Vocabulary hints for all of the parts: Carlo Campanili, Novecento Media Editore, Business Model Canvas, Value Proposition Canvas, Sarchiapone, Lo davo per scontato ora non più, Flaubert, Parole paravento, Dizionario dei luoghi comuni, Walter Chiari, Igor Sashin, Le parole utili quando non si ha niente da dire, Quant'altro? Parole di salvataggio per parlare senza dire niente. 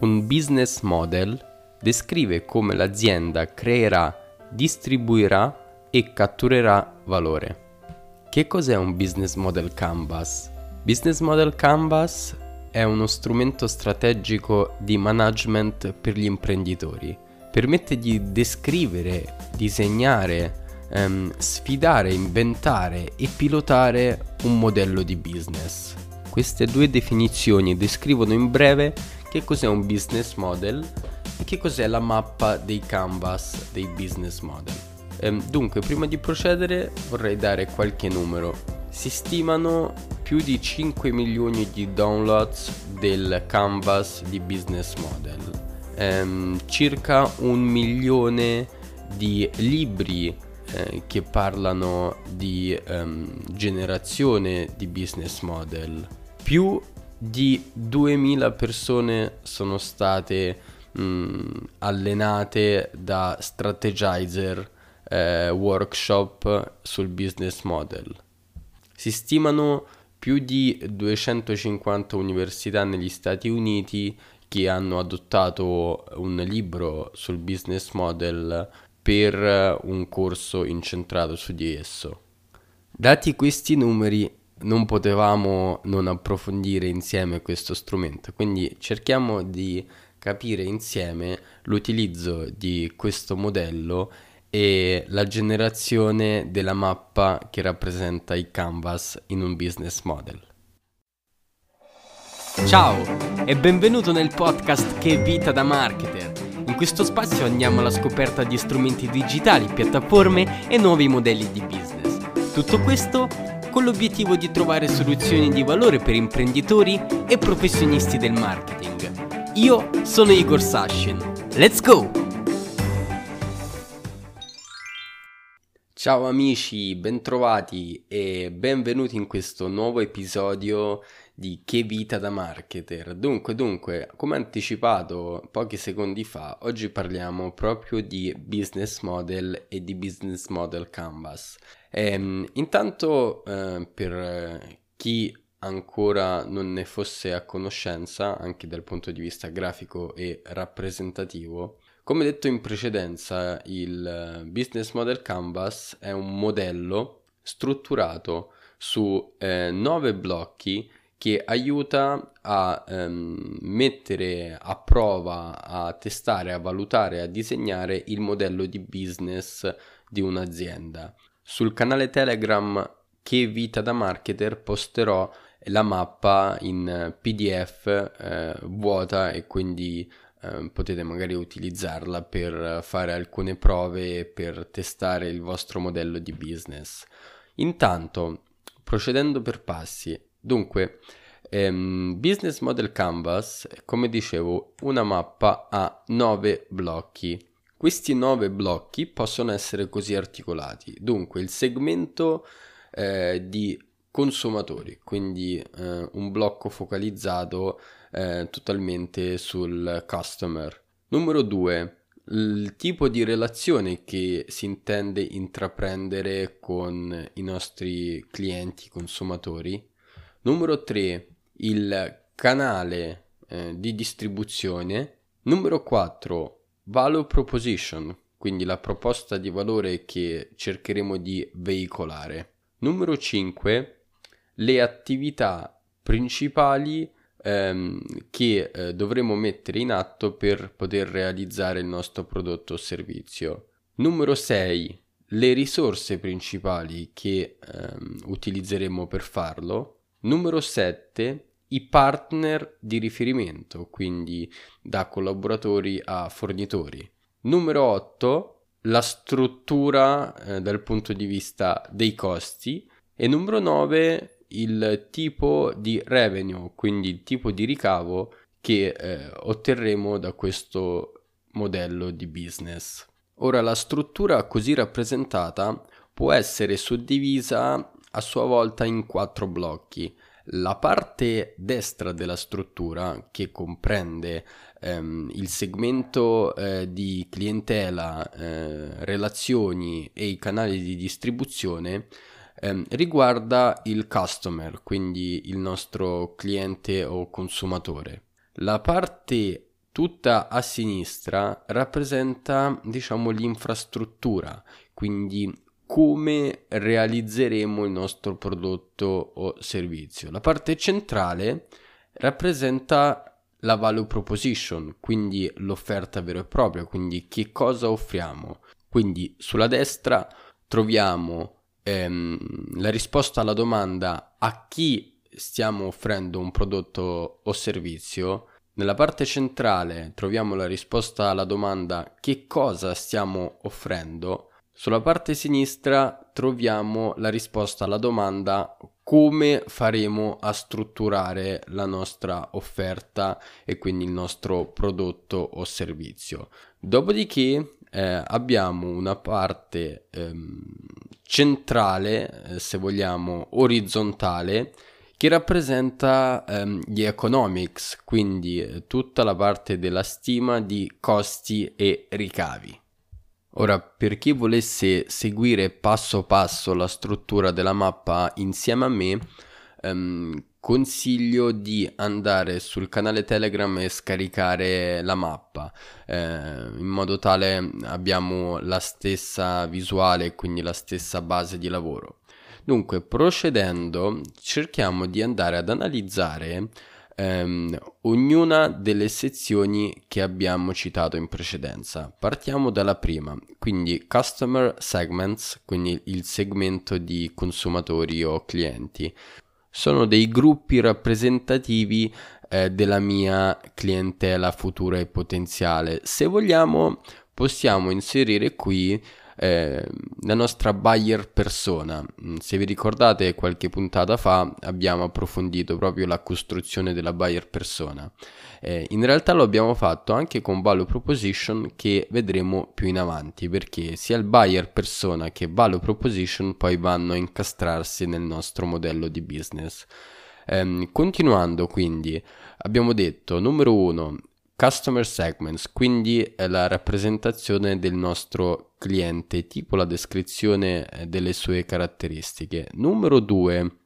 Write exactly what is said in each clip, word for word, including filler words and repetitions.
Un business model descrive come l'azienda creerà, distribuirà e catturerà valore. Che cos'è un Business Model Canvas? Business Model Canvas è uno strumento strategico di management per gli imprenditori. Permette di descrivere, disegnare, ehm, sfidare, inventare e pilotare un modello di business. Queste due definizioni descrivono in breve che cos'è un business model e che cos'è la mappa dei canvas dei business model. Ehm, dunque, prima di procedere vorrei dare qualche numero. Si stimano più di cinque milioni di downloads del canvas di business model, ehm, circa un milione di libri eh, che parlano di ehm, generazione di business model, più di duemila persone sono state mh, allenate da strategizer, eh, workshop sul business model. Si stimano più di duecentocinquanta università negli Stati Uniti che hanno adottato un libro sul business model per un corso incentrato su di esso. Dati questi numeri, non potevamo non approfondire insieme questo strumento, quindi cerchiamo di capire insieme l'utilizzo di questo modello e la generazione della mappa che rappresenta i canvas in un business model. Ciao e benvenuto nel podcast Che Vita da Marketer. In questo spazio andiamo alla scoperta di strumenti digitali, piattaforme e nuovi modelli di business. Tutto questo con l'obiettivo di trovare soluzioni di valore per imprenditori e professionisti del marketing. Io sono Igor Sashin. Let's go! Ciao amici, bentrovati e benvenuti in questo nuovo episodio di Che Vita da Marketer. Dunque, dunque, come anticipato pochi secondi fa, oggi parliamo proprio di business model e di business model canvas. Ehm, intanto, eh, per chi ancora non ne fosse a conoscenza, anche dal punto di vista grafico e rappresentativo, come detto in precedenza, il Business Model Canvas è un modello strutturato su eh, nove blocchi che aiuta a ehm, mettere a prova, a testare, a valutare, a disegnare il modello di business di un'azienda. Sul canale Telegram Che Vita da Marketer posterò la mappa in P D F eh, vuota e quindi potete magari utilizzarla per fare alcune prove, per testare il vostro modello di business. Intanto, procedendo per passi, dunque ehm, Business Model Canvas, come dicevo, una mappa a nove blocchi. Questi nove blocchi possono essere così articolati. Dunque, il segmento eh, di consumatori, quindi eh, un blocco focalizzato eh, totalmente sul customer. Numero due, il tipo di relazione che si intende intraprendere con i nostri clienti consumatori. Numero tre, il canale eh, di distribuzione. Numero quattro, value proposition, quindi la proposta di valore che cercheremo di veicolare. Numero cinque, le attività principali ehm, che eh, dovremo mettere in atto per poter realizzare il nostro prodotto o servizio. Numero sei, le risorse principali che ehm, utilizzeremo per farlo. Numero sette, i partner di riferimento, quindi da collaboratori a fornitori. Numero otto, la struttura eh, dal punto di vista dei costi. E numero nove, il tipo di revenue, quindi il tipo di ricavo che eh, otterremo da questo modello di business. Ora, la struttura così rappresentata può essere suddivisa a sua volta in quattro blocchi. La parte destra della struttura, che comprende ehm, il segmento eh, di clientela, eh, relazioni e i canali di distribuzione, riguarda il customer, quindi il nostro cliente o consumatore. La parte tutta a sinistra rappresenta, diciamo, l'infrastruttura, quindi come realizzeremo il nostro prodotto o servizio. La parte centrale rappresenta la value proposition, quindi l'offerta vera e propria, quindi che cosa offriamo. Quindi sulla destra troviamo ehm, la risposta alla domanda a chi stiamo offrendo un prodotto o servizio. Nella parte centrale troviamo la risposta alla domanda che cosa stiamo offrendo. Sulla parte sinistra troviamo la risposta alla domanda come faremo a strutturare la nostra offerta e quindi il nostro prodotto o servizio. Dopodiché eh, abbiamo una parte ehm, centrale, eh, se vogliamo orizzontale, che rappresenta ehm, gli economics, quindi tutta la parte della stima di costi e ricavi. Ora, per chi volesse seguire passo passo la struttura della mappa insieme a me, ehm, consiglio di andare sul canale Telegram e scaricare la mappa, eh, in modo tale abbiamo la stessa visuale, quindi la stessa base di lavoro. Dunque, procedendo, cerchiamo di andare ad analizzare ehm, ognuna delle sezioni che abbiamo citato in precedenza. Partiamo dalla prima, quindi Customer Segments, quindi il segmento di consumatori o clienti. Sono dei gruppi rappresentativi eh, della mia clientela futura e potenziale. Se vogliamo, possiamo inserire qui Eh, la nostra buyer persona. Se vi ricordate, qualche puntata fa abbiamo approfondito proprio la costruzione della buyer persona. Eh, in realtà lo abbiamo fatto anche con Value Proposition, che vedremo più in avanti, perché sia il buyer persona che Value Proposition poi vanno a incastrarsi nel nostro modello di business. Eh, continuando, quindi abbiamo detto numero uno Customer Segments, quindi è la rappresentazione del nostro cliente, tipo la descrizione delle sue caratteristiche. Numero due,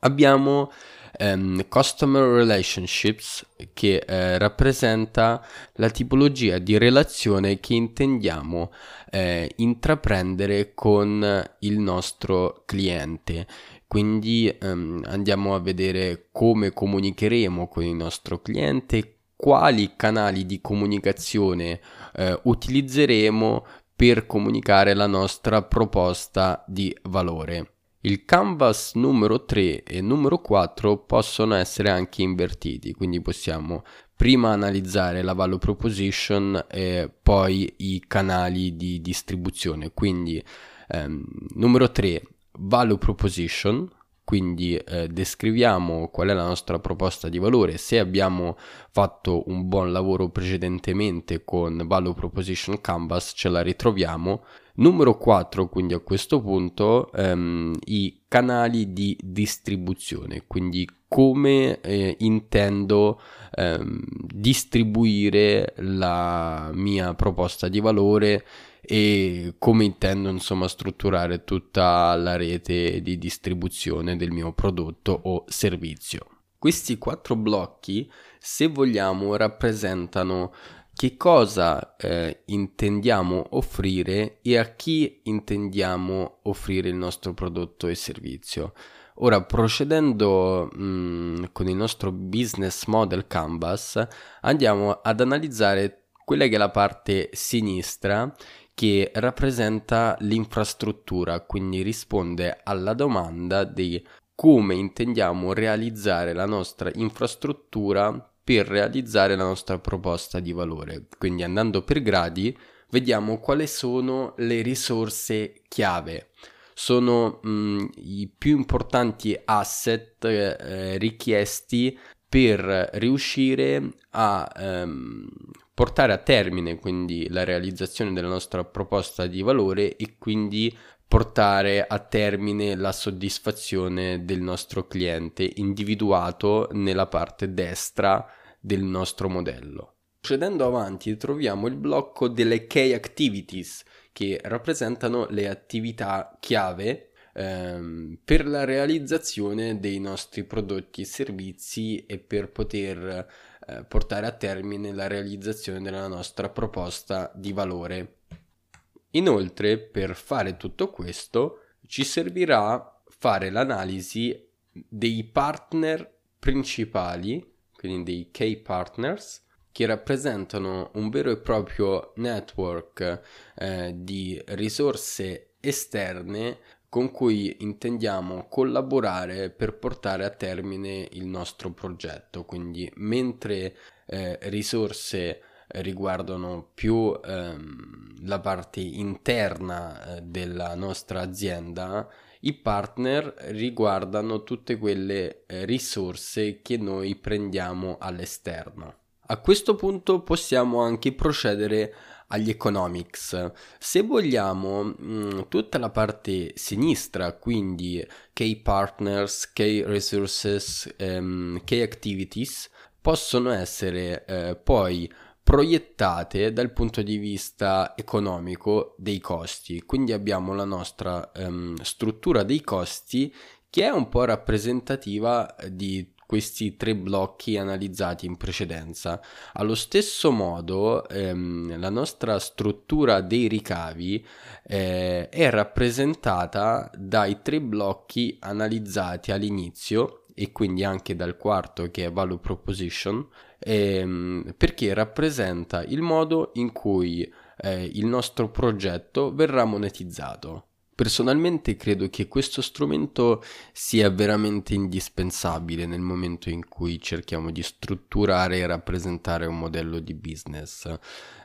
abbiamo ehm, Customer Relationships, che eh, rappresenta la tipologia di relazione che intendiamo eh, intraprendere con il nostro cliente. Quindi ehm, andiamo a vedere come comunicheremo con il nostro cliente, quali canali di comunicazione eh, utilizzeremo per comunicare la nostra proposta di valore. Il canvas numero tre e numero quattro possono essere anche invertiti, quindi possiamo prima analizzare la value proposition e poi i canali di distribuzione. Quindi ehm, numero tre, value proposition, quindi eh, descriviamo qual è la nostra proposta di valore. Se abbiamo fatto un buon lavoro precedentemente con Value Proposition Canvas, ce la ritroviamo. Numero quattro, quindi a questo punto ehm, i canali di distribuzione, quindi come eh, intendo ehm, distribuire la mia proposta di valore e come intendo, insomma, strutturare tutta la rete di distribuzione del mio prodotto o servizio. Questi quattro blocchi, se vogliamo, rappresentano che cosa eh, intendiamo offrire e a chi intendiamo offrire il nostro prodotto e servizio. Ora, procedendo mh, con il nostro Business Model Canvas, andiamo ad analizzare quella che è la parte sinistra, che rappresenta l'infrastruttura, quindi risponde alla domanda di come intendiamo realizzare la nostra infrastruttura per realizzare la nostra proposta di valore. Quindi, andando per gradi, vediamo quali sono le risorse chiave. Sono mh, i più importanti asset eh, richiesti per riuscire a ehm, portare a termine quindi la realizzazione della nostra proposta di valore e quindi portare a termine la soddisfazione del nostro cliente, individuato nella parte destra del nostro modello. Procedendo avanti, troviamo il blocco delle Key Activities, che rappresentano le attività chiave ehm, per la realizzazione dei nostri prodotti e servizi e per poter eh, portare a termine la realizzazione della nostra proposta di valore. Inoltre, per fare tutto questo, ci servirà fare l'analisi dei partner principali, quindi dei key partners, che rappresentano un vero e proprio network eh, di risorse esterne con cui intendiamo collaborare per portare a termine il nostro progetto. Quindi mentre eh, risorse riguardano più ehm, la parte interna eh, della nostra azienda, i partner riguardano tutte quelle eh, risorse che noi prendiamo all'esterno. A questo punto possiamo anche procedere agli economics. Se vogliamo, mh, tutta la parte sinistra, quindi key partners, key resources, ehm, key activities, possono essere eh, poi proiettate dal punto di vista economico dei costi. Quindi abbiamo la nostra ehm, struttura dei costi, che è un po' rappresentativa di questi tre blocchi analizzati in precedenza. Allo stesso modo ehm, la nostra struttura dei ricavi eh, è rappresentata dai tre blocchi analizzati all'inizio e quindi anche dal quarto, che è Value Proposition, ehm, perché rappresenta il modo in cui eh, il nostro progetto verrà monetizzato. Personalmente credo che questo strumento sia veramente indispensabile nel momento in cui cerchiamo di strutturare e rappresentare un modello di business.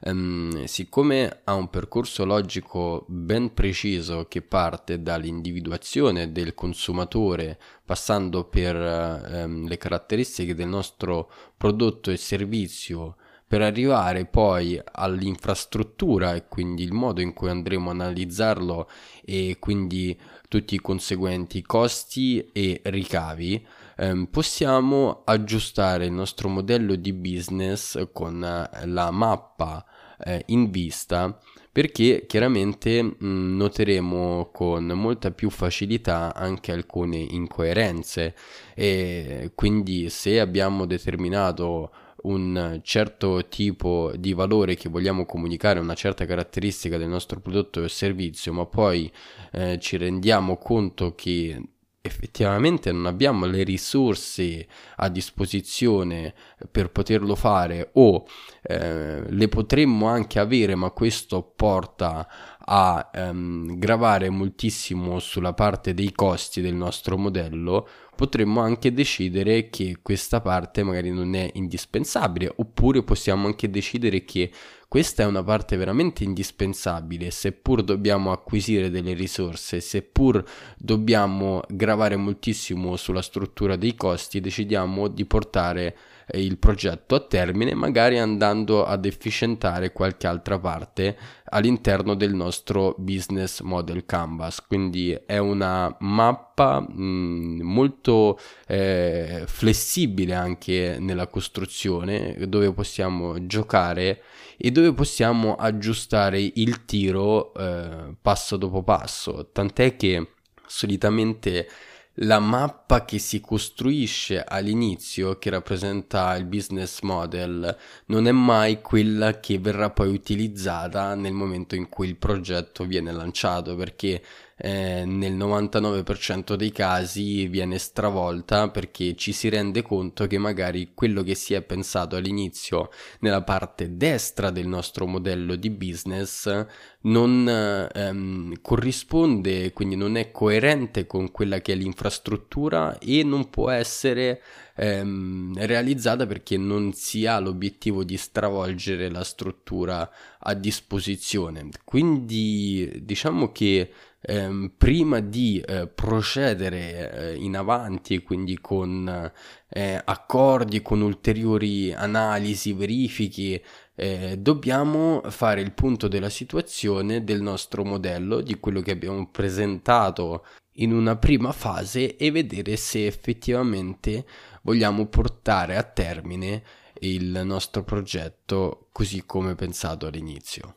Um, siccome ha un percorso logico ben preciso che parte dall'individuazione del consumatore, passando per um, le caratteristiche del nostro prodotto e servizio, per arrivare poi all'infrastruttura e quindi il modo in cui andremo a analizzarlo e quindi tutti i conseguenti costi e ricavi, ehm, possiamo aggiustare il nostro modello di business con la mappa eh, in vista, perché chiaramente mh, noteremo con molta più facilità anche alcune incoerenze. E quindi se abbiamo determinato un certo tipo di valore che vogliamo comunicare, una certa caratteristica del nostro prodotto o servizio, ma poi eh, ci rendiamo conto che effettivamente non abbiamo le risorse a disposizione per poterlo fare, o eh, le potremmo anche avere, ma questo porta a ehm, gravare moltissimo sulla parte dei costi del nostro modello, potremmo anche decidere che questa parte magari non è indispensabile, oppure possiamo anche decidere che questa è una parte veramente indispensabile, seppur dobbiamo acquisire delle risorse, seppur dobbiamo gravare moltissimo sulla struttura dei costi, decidiamo di portare il progetto a termine, magari andando ad efficientare qualche altra parte all'interno del nostro Business Model Canvas. Quindi è una mappa mh, molto eh, flessibile anche nella costruzione, dove possiamo giocare e dove possiamo aggiustare il tiro eh, passo dopo passo, tant'è che solitamente la mappa che si costruisce all'inizio, che rappresenta il business model, non è mai quella che verrà poi utilizzata nel momento in cui il progetto viene lanciato, perché eh, nel novantanove per cento dei casi viene stravolta, perché ci si rende conto che magari quello che si è pensato all'inizio nella parte destra del nostro modello di business non ehm, corrisponde, quindi non è coerente con quella che è l'infrastruttura e non può essere ehm, realizzata, perché non si ha l'obiettivo di stravolgere la struttura a disposizione. Quindi diciamo che Ehm, prima di eh, procedere eh, in avanti, quindi con eh, accordi, con ulteriori analisi, verifiche, eh, dobbiamo fare il punto della situazione del nostro modello, di quello che abbiamo presentato in una prima fase, e vedere se effettivamente vogliamo portare a termine il nostro progetto così come pensato all'inizio.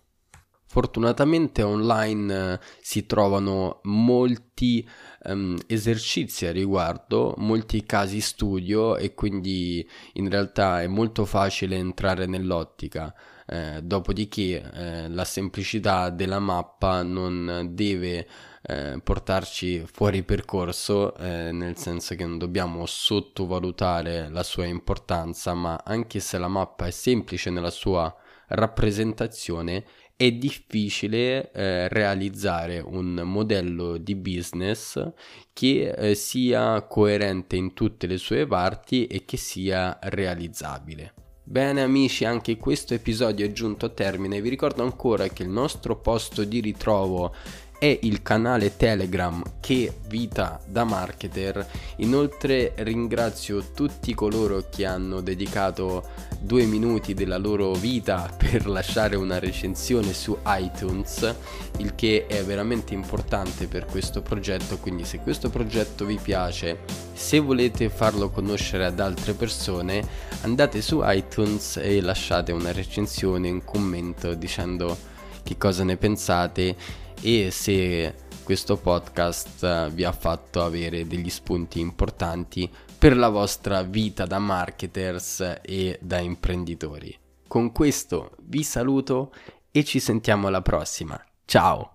Fortunatamente online eh, si trovano molti ehm, esercizi a riguardo, molti casi studio, e quindi in realtà è molto facile entrare nell'ottica. Eh, dopodiché eh, la semplicità della mappa non deve eh, portarci fuori percorso, eh, nel senso che non dobbiamo sottovalutare la sua importanza, ma anche se la mappa è semplice nella sua rappresentazione, è difficile eh, realizzare un modello di business che eh, sia coerente in tutte le sue parti e che sia realizzabile. Bene amici, anche questo episodio è giunto a termine. Vi ricordo ancora che il nostro posto di ritrovo è il canale Telegram Che Vita da Marketer. Inoltre ringrazio tutti coloro che hanno dedicato due minuti della loro vita per lasciare una recensione su iTunes, il che è veramente importante per questo progetto. Quindi se questo progetto vi piace, se volete farlo conoscere ad altre persone, andate su iTunes e lasciate una recensione, un commento dicendo che cosa ne pensate e se questo podcast vi ha fatto avere degli spunti importanti per la vostra vita da marketers e da imprenditori. Con questo vi saluto e ci sentiamo alla prossima. Ciao!